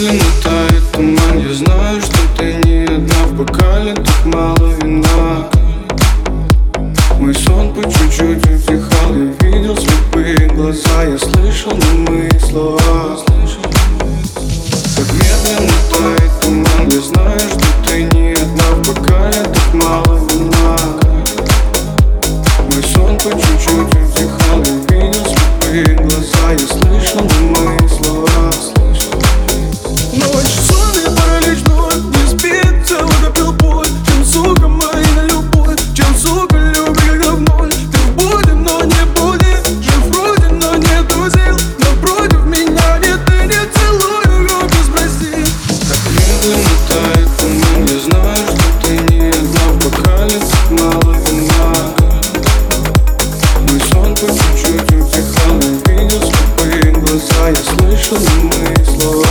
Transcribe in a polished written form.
медленно тает туман. Я знаю, что ты не одна, в бокале так мало вина. Мой сон по чуть-чуть утихал, я видел слепые глаза, я слышал немые слова. Как медленно тает туман, я знаю, что ты не одна, в бокале так мало вина. Мой сон по чуть-чуть утихал, я видел слепые глаза, я слышал немые слова. Ночь, сон и паралич, ночь, не спит, целый копил боль. Чем, сука, моя любовь, чем, сука, люби, когда в ноль. Ты в буде, но не будешь, жив вроде, но не друзил. Напротив меня нет, ты не целую, руки спроси. Так медленно тает туман, я знаю, что ты не одна, в бокале так мало вина. Мой сон по чуть-чуть утихал, я видел слепые глаза, я слышал немые слова.